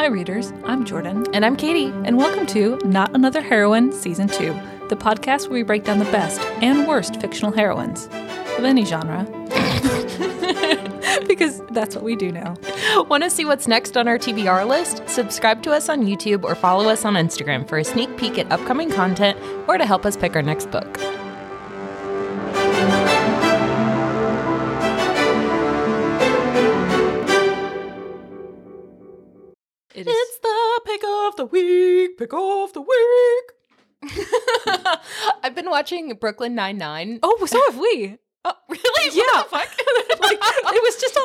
Hi readers, I'm Jordan. And I'm Katie. And welcome to Not Another Heroine Season 2, the podcast where we break down the best and worst fictional heroines of any genre. Because that's what we do now. Want to see what's next on our TBR list? Subscribe to us on YouTube or follow us on Instagram for a sneak peek at upcoming content or to help us pick our next book. It's the pick of the week, I've been watching Brooklyn Nine-Nine. Oh, so have we. Oh, really? Yeah. What the fuck? Like, it was just on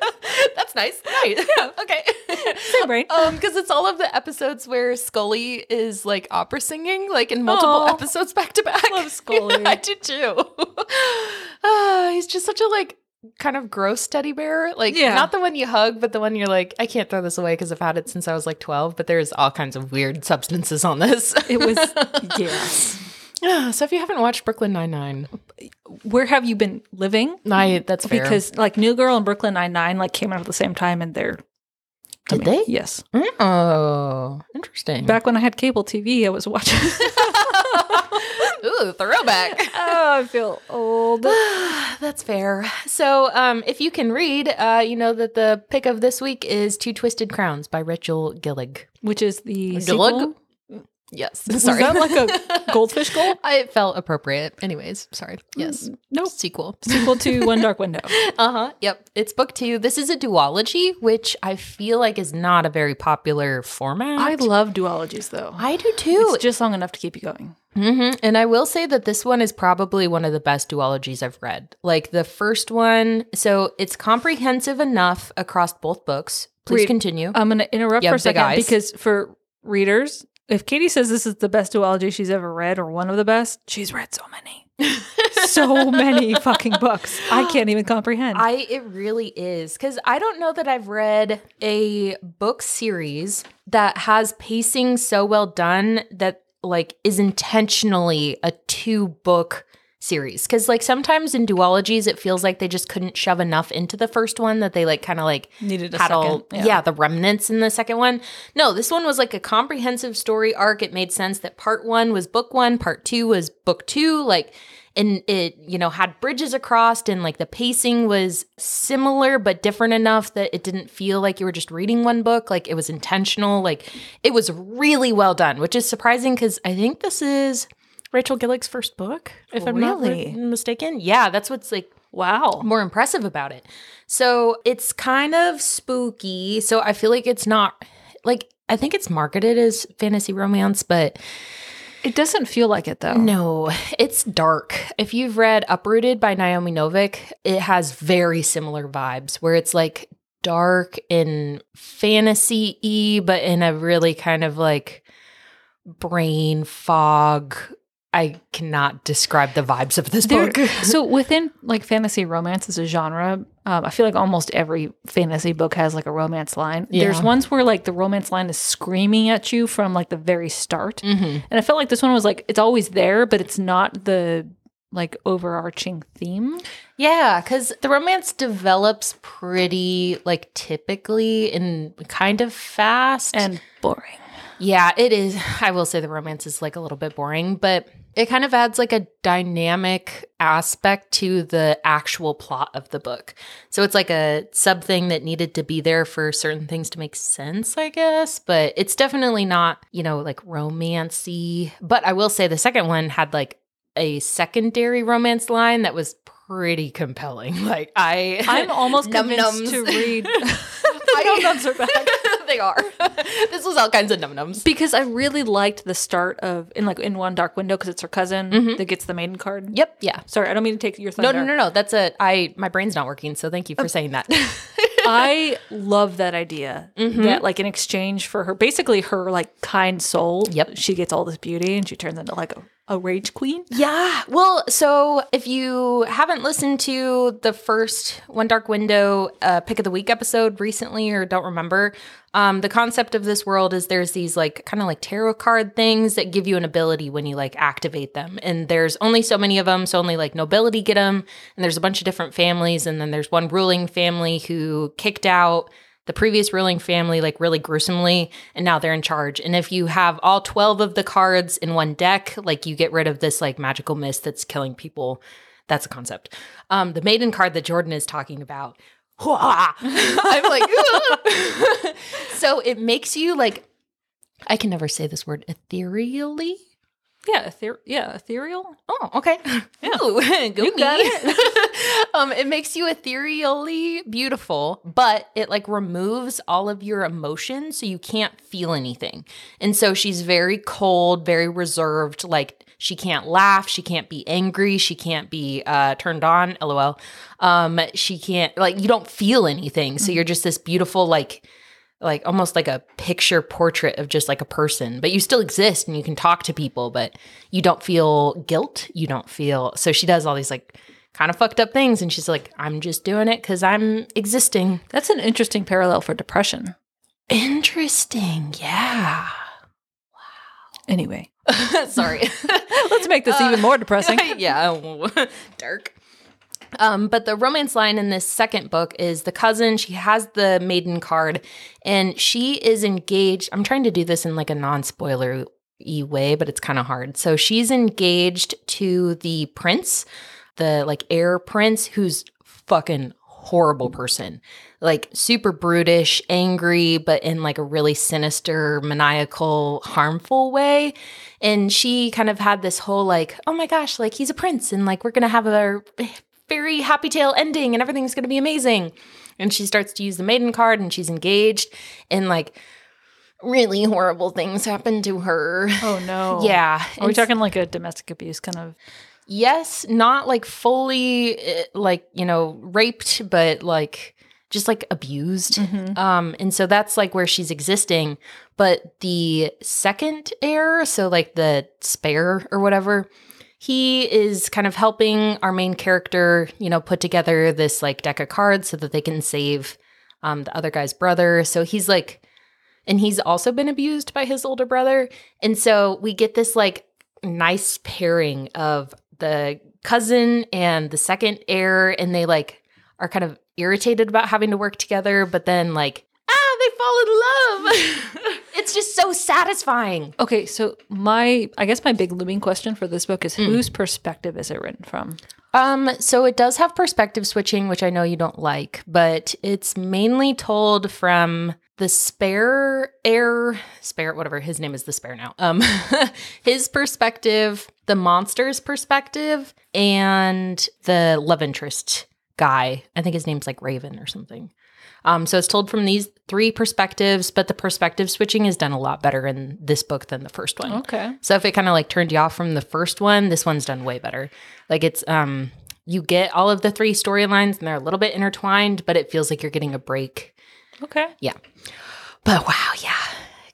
last night. That's nice. Nice. Yeah. Okay. Same brain. Because it's all of the episodes where Scully is like opera singing, like in multiple episodes back to back. Love Scully. I do too. He's just such a like kind of gross teddy bear. Like, not the one you hug, but the one you're like, I can't throw this away because I've had it since I was like 12. But there's all kinds of weird substances on this. It was, yes. So if you haven't watched Brooklyn Nine-Nine, where have you been living? That's fair. Because like New Girl and Brooklyn Nine-Nine like came out at the same time, and they're Did they? Yes. Oh, interesting. Back when I had cable TV, I was watching. Ooh, throwback. Oh, I feel old. That's fair. So if you can read, you know that the pick of this week is Two Twisted Crowns by Rachel Gillig, which is the sequel. Yes. Sorry. Is that like a goldfish goal? It felt appropriate. Anyways, sorry. Yes. No. Sequel. Sequel to One Dark Window. Uh-huh. Yep. It's book 2. This is a duology, which I feel like is not a very popular format. I love duologies, though. I do, too. It's just long enough to keep you going. Mm-hmm. And I will say that this one is probably one of the best duologies I've read. Like, the first one, so it's comprehensive enough across both books. Please continue. I'm going to interrupt for a second because for readers... If Katie says this is the best duology she's ever read or one of the best, she's read so many. So many fucking books. I can't even comprehend. It really is. Because I don't know that I've read a book series that has pacing so well done that like is intentionally a 2-book series. Because like sometimes in duologies, it feels like they just couldn't shove enough into the first one that they like kind of like needed a second. The remnants in the second one. No, this one was like a comprehensive story arc. It made sense that part 1 was book 1, part 2 was book 2, like, and it, you know, had bridges across, and like the pacing was similar but different enough that it didn't feel like you were just reading one book. Like it was intentional. Like it was really well done, which is surprising because I think this is Rachel Gillig's first book, if I'm not mistaken. Yeah, that's what's like more impressive about it. So it's kind of spooky. So I feel like it's not like, I think it's marketed as fantasy romance, but it doesn't feel like it though. No, it's dark. If you've read Uprooted by Naomi Novik, it has very similar vibes where it's like dark and fantasy-y, but in a really kind of like brain fog. I cannot describe the vibes of this book. So within like fantasy romance as a genre, I feel like almost every fantasy book has like a romance line. Yeah. There's ones where like the romance line is screaming at you from like the very start. Mm-hmm. And I felt like this one was like, it's always there, but it's not the like overarching theme. Yeah, because the romance develops pretty like typically and kind of fast. And boring. Yeah, it is. I will say the romance is like a little bit boring, but it kind of adds like a dynamic aspect to the actual plot of the book. So it's like a sub thing that needed to be there for certain things to make sense, I guess. But it's definitely not, you know, like romancy. But I will say the second one had like a secondary romance line that was pretty compelling. Like I'm almost convinced to read. Num-nums are back. They are. This was all kinds of num-nums. Because I really liked the start of, in One Dark Window, because it's her cousin that gets the maiden card. Yep. Yeah. Sorry, I don't mean to take your thunder. No. My brain's not working, so thank you for saying that. I love that idea that like in exchange for her, basically her like kind soul, she gets all this beauty and she turns into like a rage queen? Yeah. Well, so if you haven't listened to the first One Dark Window Pick of the Week episode recently or don't remember, the concept of this world is there's these like kind of like tarot card things that give you an ability when you like activate them. And there's only so many of them. So only like nobility get them. And there's a bunch of different families. And then there's one ruling family who kicked out the previous ruling family like really gruesomely, and now they're in charge. And if you have all 12 of the cards in one deck, like you get rid of this like magical mist that's killing people. That's a concept. The maiden card that Jordan is talking about, I'm like, so it makes you like, I can never say this word, ethereally. Yeah, ethereal. Oh, okay. Yeah. Ooh, go you got it. It makes you ethereally beautiful, but it like removes all of your emotions, so you can't feel anything. And so she's very cold, very reserved. Like she can't laugh, she can't be angry, she can't be turned on. LOL. She can't like you don't feel anything, so you're just this beautiful like almost like a picture portrait of just like a person, but you still exist and you can talk to people, but you don't feel guilt. You don't feel, so she does all these like kind of fucked up things. And she's like, I'm just doing it because I'm existing. That's an interesting parallel for depression. Interesting. Yeah. Wow. Anyway. Sorry. Let's make this even more depressing. Yeah. Dark. But the romance line in this second book is the cousin, she has the maiden card, and she is engaged. I'm trying to do this in like a non-spoiler-y way, but it's kind of hard. So she's engaged to the prince, the like heir prince, who's fucking horrible person, like super brutish, angry, but in like a really sinister, maniacal, harmful way. And she kind of had this whole like, oh my gosh, like he's a prince and like we're going to have a very happy tale ending and everything's going to be amazing. And she starts to use the maiden card and she's engaged, and like really horrible things happen to her. Oh no. Yeah. Are we talking like a domestic abuse kind of? Yes, not like fully like, you know, raped, but like just like abused. Mm-hmm. And so that's like where she's existing. But the second heir, so like the spare or whatever, he is kind of helping our main character, you know, put together this like deck of cards so that they can save the other guy's brother. So he's like, and he's also been abused by his older brother. And so we get this like nice pairing of the cousin and the second heir, and they like are kind of irritated about having to work together, but then like, they fall in love. It's just so satisfying. Okay, so I guess my big looming question for this book is whose perspective is it written from? So it does have perspective switching, which I know you don't like, but it's mainly told from the spare, whatever, his name is the spare now. His perspective, the monster's perspective, and the love interest guy. I think his name's like Raven or something. So it's told from these three perspectives, but the perspective switching is done a lot better in this book than the first one. Okay. So if it kind of like turned you off from the first one, this one's done way better. Like it's, you get all of the three storylines and they're a little bit intertwined, but it feels like you're getting a break. Okay. Yeah. But wow, yeah.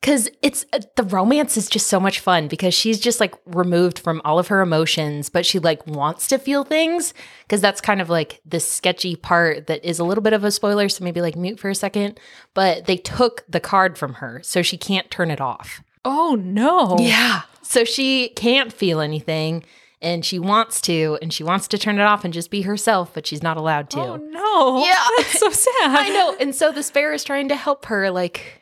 Because it's the romance is just so much fun because she's just like removed from all of her emotions, but she like wants to feel things, because that's kind of like the sketchy part that is a little bit of a spoiler. So maybe like mute for a second, but they took the card from her, so she can't turn it off. Oh, no. Yeah. So she can't feel anything, and she wants to turn it off and just be herself, but she's not allowed to. Oh, no. Yeah. That's so sad. I know. And so the spare is trying to help her like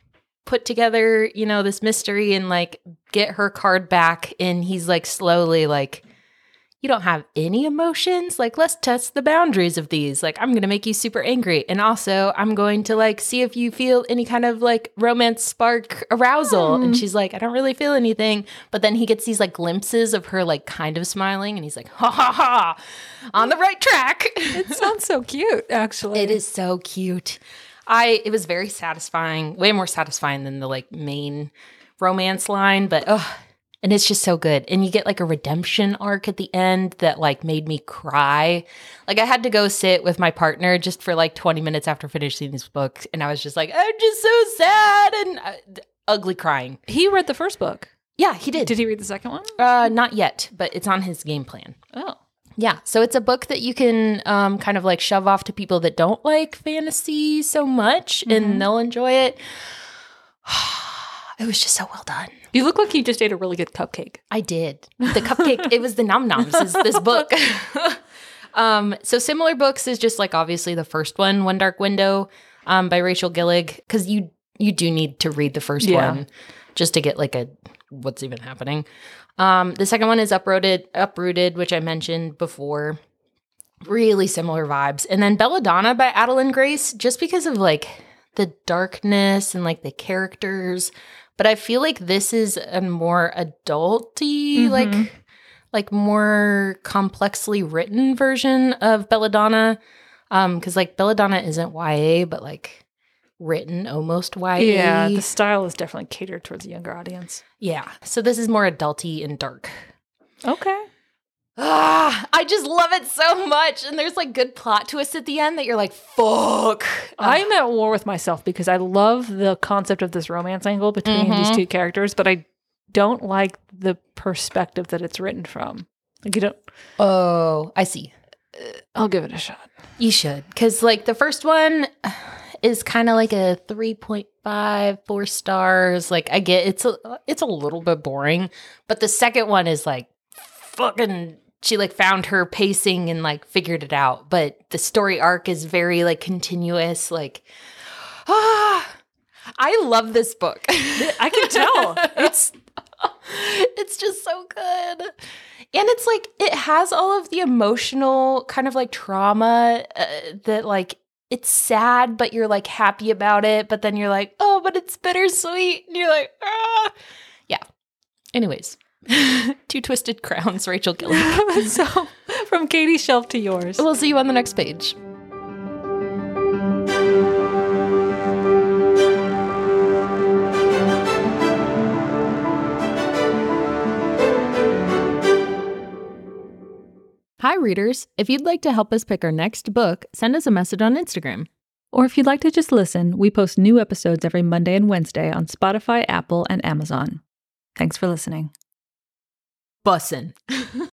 put together, you know, this mystery and like get her card back, and he's like slowly like, you don't have any emotions, like let's test the boundaries of these, like I'm gonna make you super angry, and also I'm going to like see if you feel any kind of like romance spark arousal. And she's like, I don't really feel anything, but then he gets these like glimpses of her like kind of smiling, and he's like, ha ha ha, on the right track. It sounds so cute. Actually, it is so cute. It was very satisfying, way more satisfying than the like main romance line, but and it's just so good. And you get like a redemption arc at the end that like made me cry. Like I had to go sit with my partner just for like 20 minutes after finishing this book, and I was just like, I'm just so sad, and ugly crying. He read the first book. Yeah, he did. Did he read the second one? Not yet, but it's on his game plan. Oh. Yeah, so it's a book that you can kind of like shove off to people that don't like fantasy so much, and they'll enjoy it. It was just so well done. You look like you just ate a really good cupcake. I did. The cupcake, it was the Nom Noms, is this book. So similar books is just like obviously the first one, One Dark Window. by Rachel Gillig, because you do need to read the first one just to get like a what's even happening. The second one is Uprooted, which I mentioned before. Really similar vibes. And then Belladonna by Adalyn Grace, just because of like the darkness and like the characters. But I feel like this is a more adulty, like more complexly written version of Belladonna. Because like Belladonna isn't YA, but like written almost YA. Yeah, the style is definitely catered towards a younger audience. Yeah. So this is more adulty and dark. Okay. Ah, I just love it so much. And there's like good plot twists at the end that you're like, fuck. I'm at war with myself because I love the concept of this romance angle between these two characters, but I don't like the perspective that it's written from. Like you don't. Oh, I see. I'll give it a shot. You should. Because like the first one is kind of like a 3.5, 4 stars. Like I get it's a little bit boring, but the second one is like fucking, she like found her pacing and like figured it out, but the story arc is very like continuous. Like I love this book. I can tell. It's just so good. And it's like it has all of the emotional kind of like trauma that like it's sad, but you're like happy about it, but then you're like, oh, but it's bittersweet, and you're like, ah. Yeah. Anyways. Two Twisted Crowns, Rachel Gillig. So, from Katie's shelf to yours. We'll see you on the next page. Hi, readers. If you'd like to help us pick our next book, send us a message on Instagram. Or if you'd like to just listen, we post new episodes every Monday and Wednesday on Spotify, Apple, and Amazon. Thanks for listening. Bussin'.